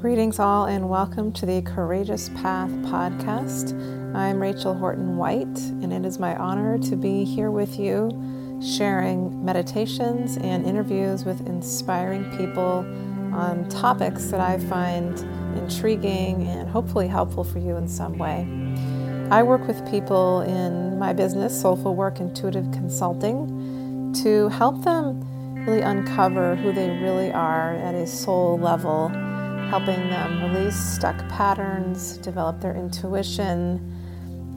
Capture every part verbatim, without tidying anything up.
Greetings all and welcome to the Courageous Path podcast. I'm Rachel Horton White and it is my honor to be here with you sharing meditations and interviews with inspiring people on topics that I find intriguing and hopefully helpful for you in some way. I work with people in my business, Soulful Work Intuitive Consulting, to help them really uncover who they really are at a soul level, helping them release stuck patterns, develop their intuition,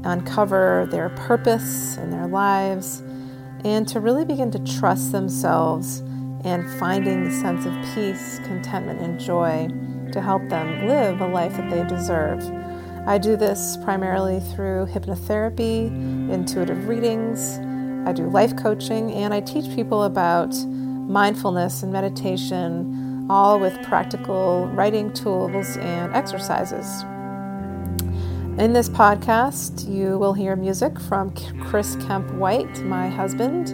uncover their purpose in their lives, and to really begin to trust themselves and finding a sense of peace, contentment, and joy to help them live a life that they deserve. I do this primarily through hypnotherapy, intuitive readings, I do life coaching, and I teach people about mindfulness and meditation, all with practical writing tools and exercises. In this podcast, you will hear music from Chris Kemp White, my husband.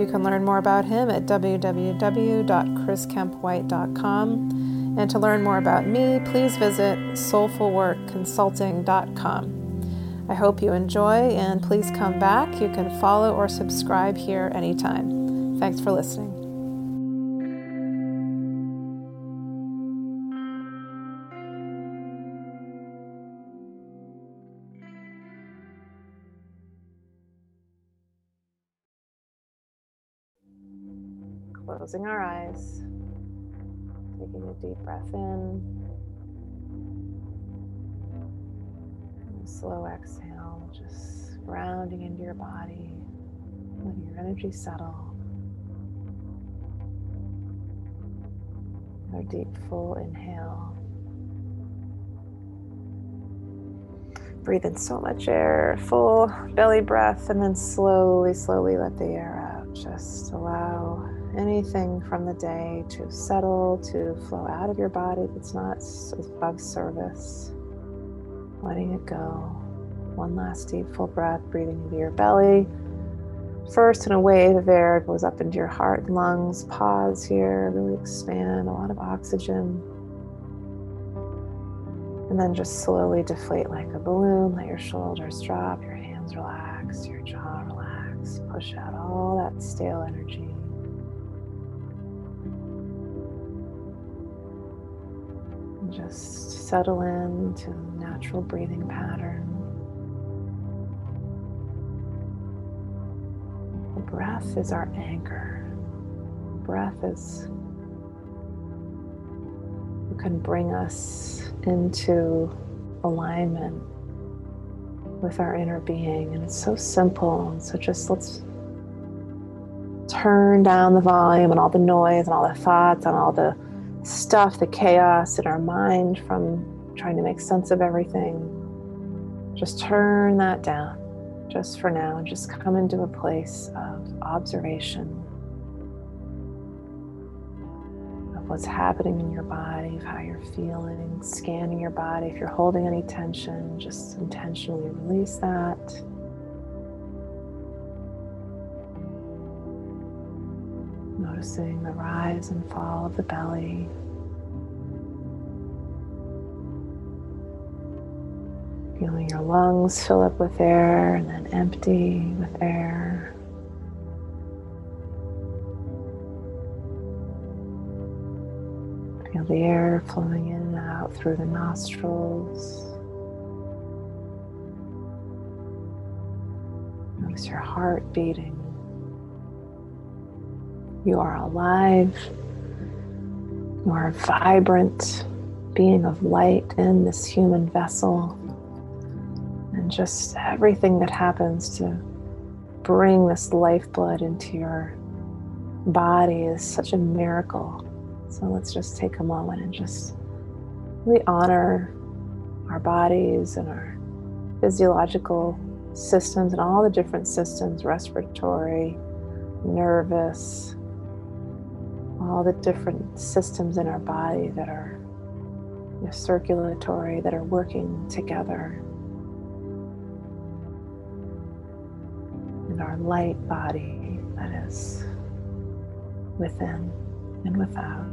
You can learn more about him at w w w dot chris kemp white dot com. And to learn more about me, please visit soulful work consulting dot com. I hope you enjoy, and please come back. You can follow or subscribe here anytime. Thanks for listening. Closing our eyes, taking a deep breath in. Slow exhale, just grounding into your body, letting your energy settle. Another deep, full inhale. Breathe in so much air, full belly breath, and then slowly, slowly let the air out. Just allow anything from the day to settle, to flow out of your body if it's not above service. Letting it go. One last deep full breath, breathing into your belly. First, in a wave of air, it goes up into your heart and lungs. Pause here, really expand, a lot of oxygen. And then just slowly deflate like a balloon. Let your shoulders drop, your hands relax, your jaw relax. Push out all that stale energy. Just settle into the natural breathing pattern. The breath is our anchor. The breath is what can bring us into alignment with our inner being. And it's so simple. So just let's turn down the volume and all the noise and all the thoughts and all the stuff, the chaos in our mind from trying to make sense of everything. Just turn that down just for now and just come into a place of observation of what's happening in your body, of how you're feeling, scanning your body. If you're holding any tension, just intentionally release that. Noticing the rise and fall of the belly. Feeling your lungs fill up with air and then empty with air. Feel the air flowing in and out through the nostrils. Notice your heart beating. You are alive, you are a vibrant being of light in this human vessel, and just everything that happens to bring this lifeblood into your body is such a miracle. So let's just take a moment and just really honor our bodies and our physiological systems and all the different systems, respiratory, nervous, all the different systems in our body that are, you know, circulatory, that are working together. And our light body that is within and without.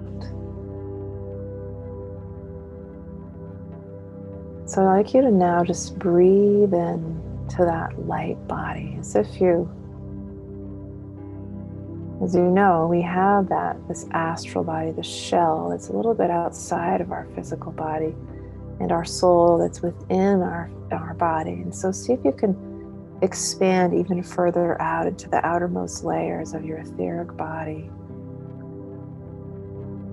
So I'd like you to now just breathe in to that light body as if you, as you know, we have that, this astral body, the shell that's a little bit outside of our physical body, and our soul that's within our, our body. And so see if you can expand even further out into the outermost layers of your etheric body,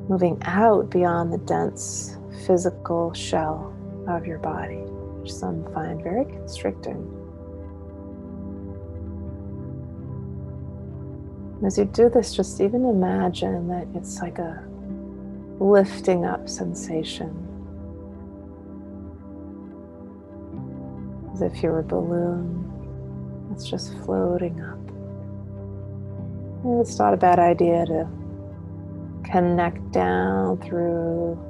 moving out beyond the dense physical shell of your body, which some find very constricting. As you do this, just even imagine that it's like a lifting up sensation, as if you were a balloon. It's just floating up. And it's not a bad idea to connect down through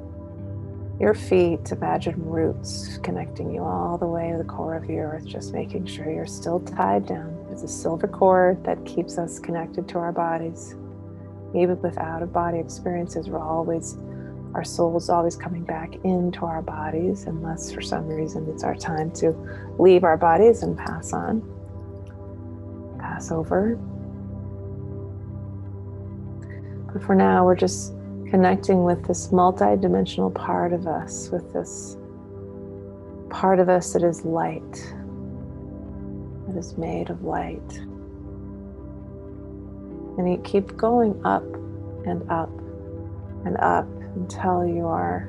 your feet. Imagine roots connecting you all the way to the core of the earth, just making sure you're still tied down. There's a silver cord that keeps us connected to our bodies. Even with out-of-body experiences, we're always, our soul's always coming back into our bodies, unless for some reason it's our time to leave our bodies and pass on. Over. But for now, we're just connecting with this multi-dimensional part of us, with this part of us that is light, that is made of light. And you keep going up and up and up until you are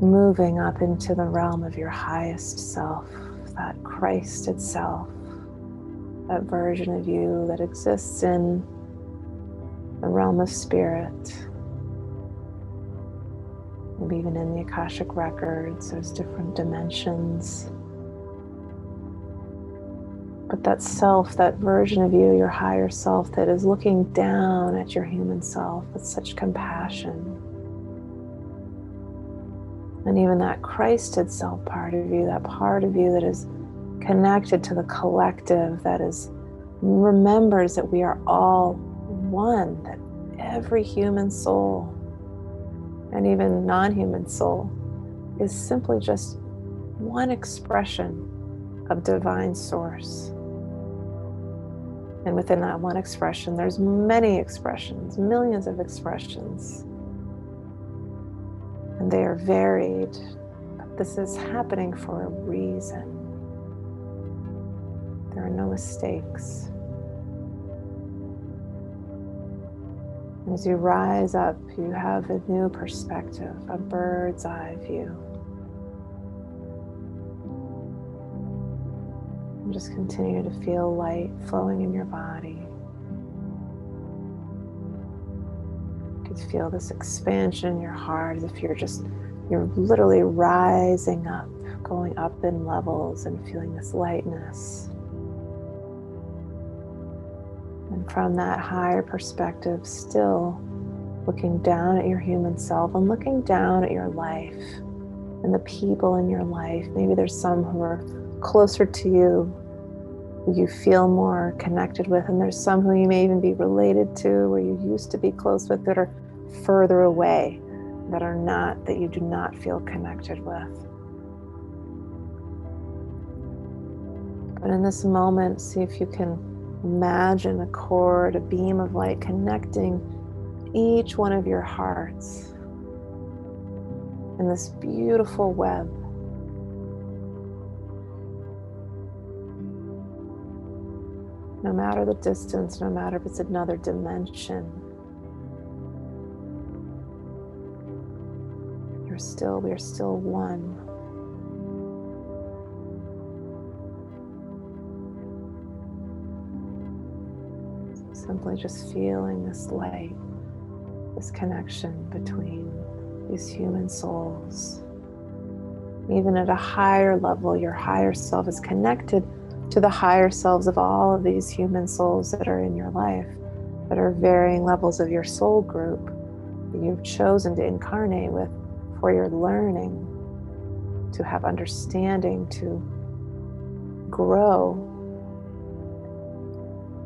moving up into the realm of your highest self, that Christ itself, that version of you that exists in the realm of spirit. Maybe even in the Akashic Records, there's different dimensions. But that self, that version of you, your higher self that is looking down at your human self with such compassion. And even that Christ itself part of you, that part of you that is connected to the collective, that is, remembers that we are all one, that every human soul and even non-human soul is simply just one expression of divine source. And within that one expression, there's many expressions, millions of expressions. And they are varied, but this is happening for a reason. There are no mistakes. As you rise up, you have a new perspective, a bird's eye view. And just continue to feel light flowing in your body. You can feel this expansion in your heart as if you're just, you're literally rising up, going up in levels and feeling this lightness. And from that higher perspective, still looking down at your human self and looking down at your life and the people in your life. Maybe there's some who are closer to you, who you feel more connected with, and there's some who you may even be related to, or you used to be close with, that are further away, that are not, that you do not feel connected with. But in this moment, see if you can imagine a cord, a beam of light connecting each one of your hearts in this beautiful web. No matter the distance, no matter if it's another dimension, you're still, we are still one. Simply just feeling this light, this connection between these human souls. Even at a higher level, your higher self is connected to the higher selves of all of these human souls that are in your life, that are varying levels of your soul group that you've chosen to incarnate with for your learning, to have understanding, to grow.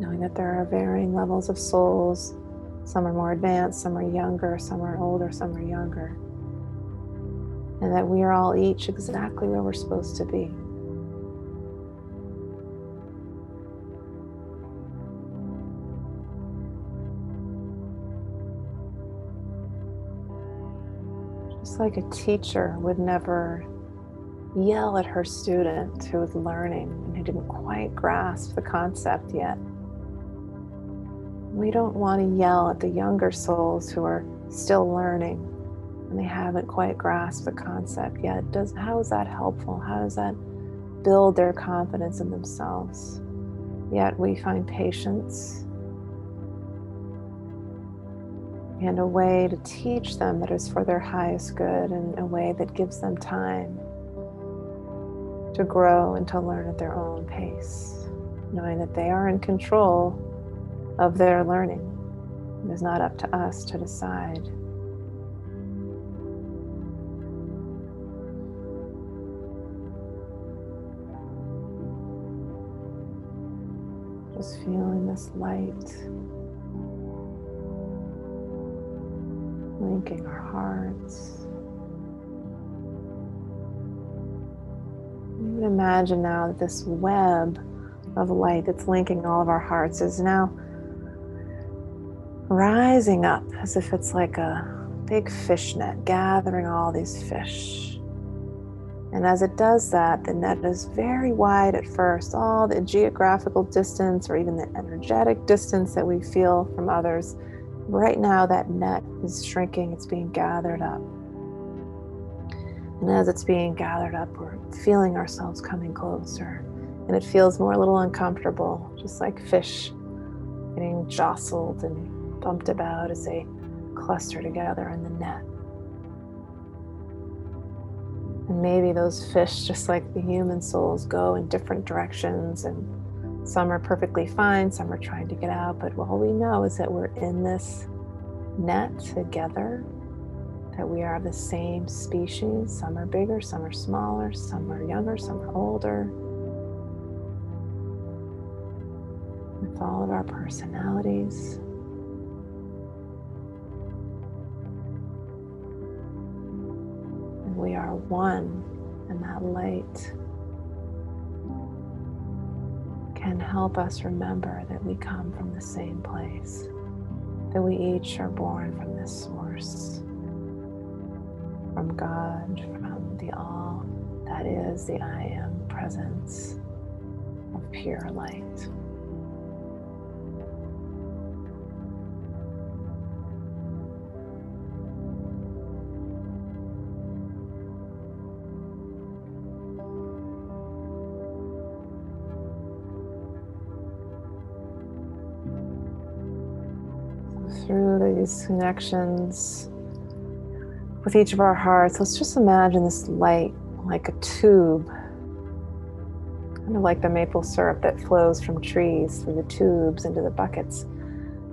Knowing that there are varying levels of souls. Some are more advanced, some are younger, some are older, some are younger. and that we are all each exactly where we're supposed to be. Just like a teacher would never yell at her student who was learning and who didn't quite grasp the concept yet. We don't want to yell at the younger souls who are still learning and they haven't quite grasped the concept yet. Does, how is that helpful? How does that build their confidence in themselves? Yet we find patience and a way to teach them that is for their highest good, and a way that gives them time to grow and to learn at their own pace, knowing that they are in control of their learning. It is not up to us to decide. Just feeling this light linking our hearts. You can imagine now that this web of light that's linking all of our hearts is now rising up as if it's like a big fishnet, gathering all these fish. And as it does that, the net is very wide at first. All the geographical distance or even the energetic distance that we feel from others, right now that net is shrinking, it's being gathered up. And as it's being gathered up, we're feeling ourselves coming closer. And it feels more a little uncomfortable, just like fish getting jostled and bumped about as they cluster together in the net. And maybe those fish, just like the human souls, go in different directions, and some are perfectly fine, some are trying to get out, but all we know is that we're in this net together, that we are the same species. Some are bigger, some are smaller, some are younger, some are older. With all of our personalities. And we are one, and that light can help us remember that we come from the same place, that we each are born from this source. From God, from the all that is the I Am presence of pure light. So through these connections with each of our hearts, let's just imagine this light like a tube, kind of like the maple syrup that flows from trees through the tubes into the buckets.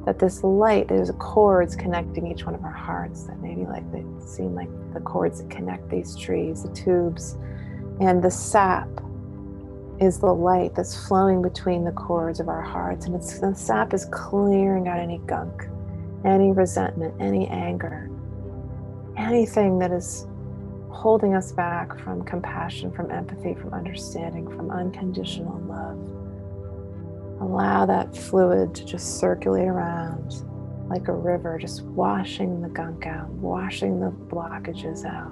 That this light, there's cords connecting each one of our hearts that maybe like they seem like the cords that connect these trees, the tubes, and the sap is the light that's flowing between the cords of our hearts, and it's, the sap is clearing out any gunk, any resentment, any anger, anything that is holding us back from compassion, from empathy, from understanding, from unconditional love. Allow that fluid to just circulate around like a river, just washing the gunk out, washing the blockages out.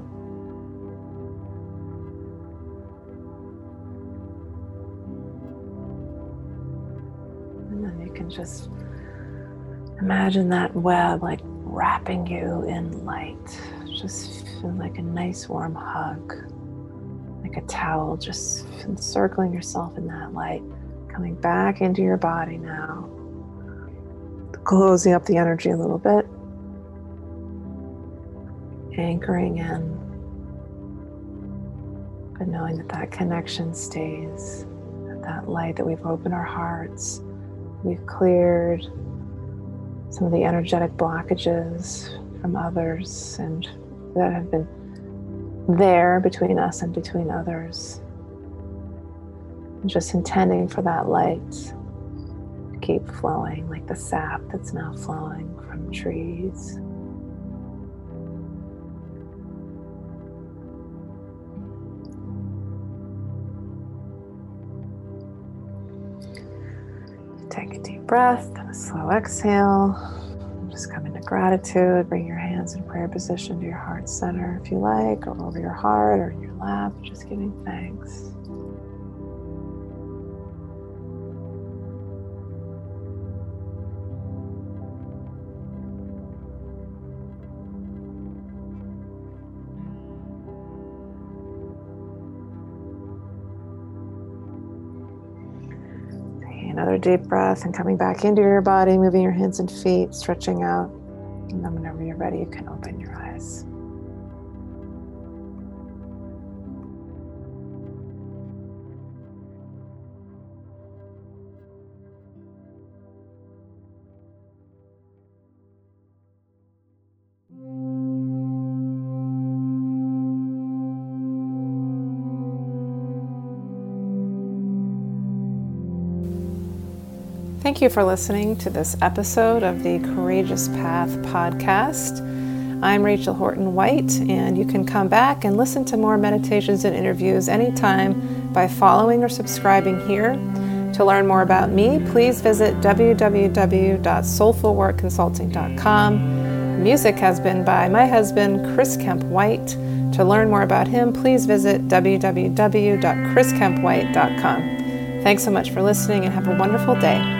And then you can just imagine that web like wrapping you in light. Just feel like a nice warm hug, like a towel, just encircling yourself in that light, coming back into your body now, closing up the energy a little bit, anchoring in, but knowing that that connection stays, that, that light, that we've opened our hearts, we've cleared some of the energetic blockages from others and that have been there between us and between others. And just intending for that light to keep flowing, like the sap that's now flowing from trees. Take a deep breath and a slow exhale. Just come into gratitude. Bring your hands in prayer position to your heart center if you like, or over your heart or in your lap, just giving thanks. Another deep breath and coming back into your body, moving your hands and feet, stretching out. And then whenever you're ready, you can open your eyes. Thank you for listening to this episode of the Courageous Path podcast. I'm Rachel Horton White, and you can come back and listen to more meditations and interviews anytime by following or subscribing here. To learn more about me, please visit w w w dot soulful work consulting dot com. Music has been by my husband, Chris Kemp White. To learn more about him, please visit w w w dot chris kemp white dot com. Thanks so much for listening, and have a wonderful day.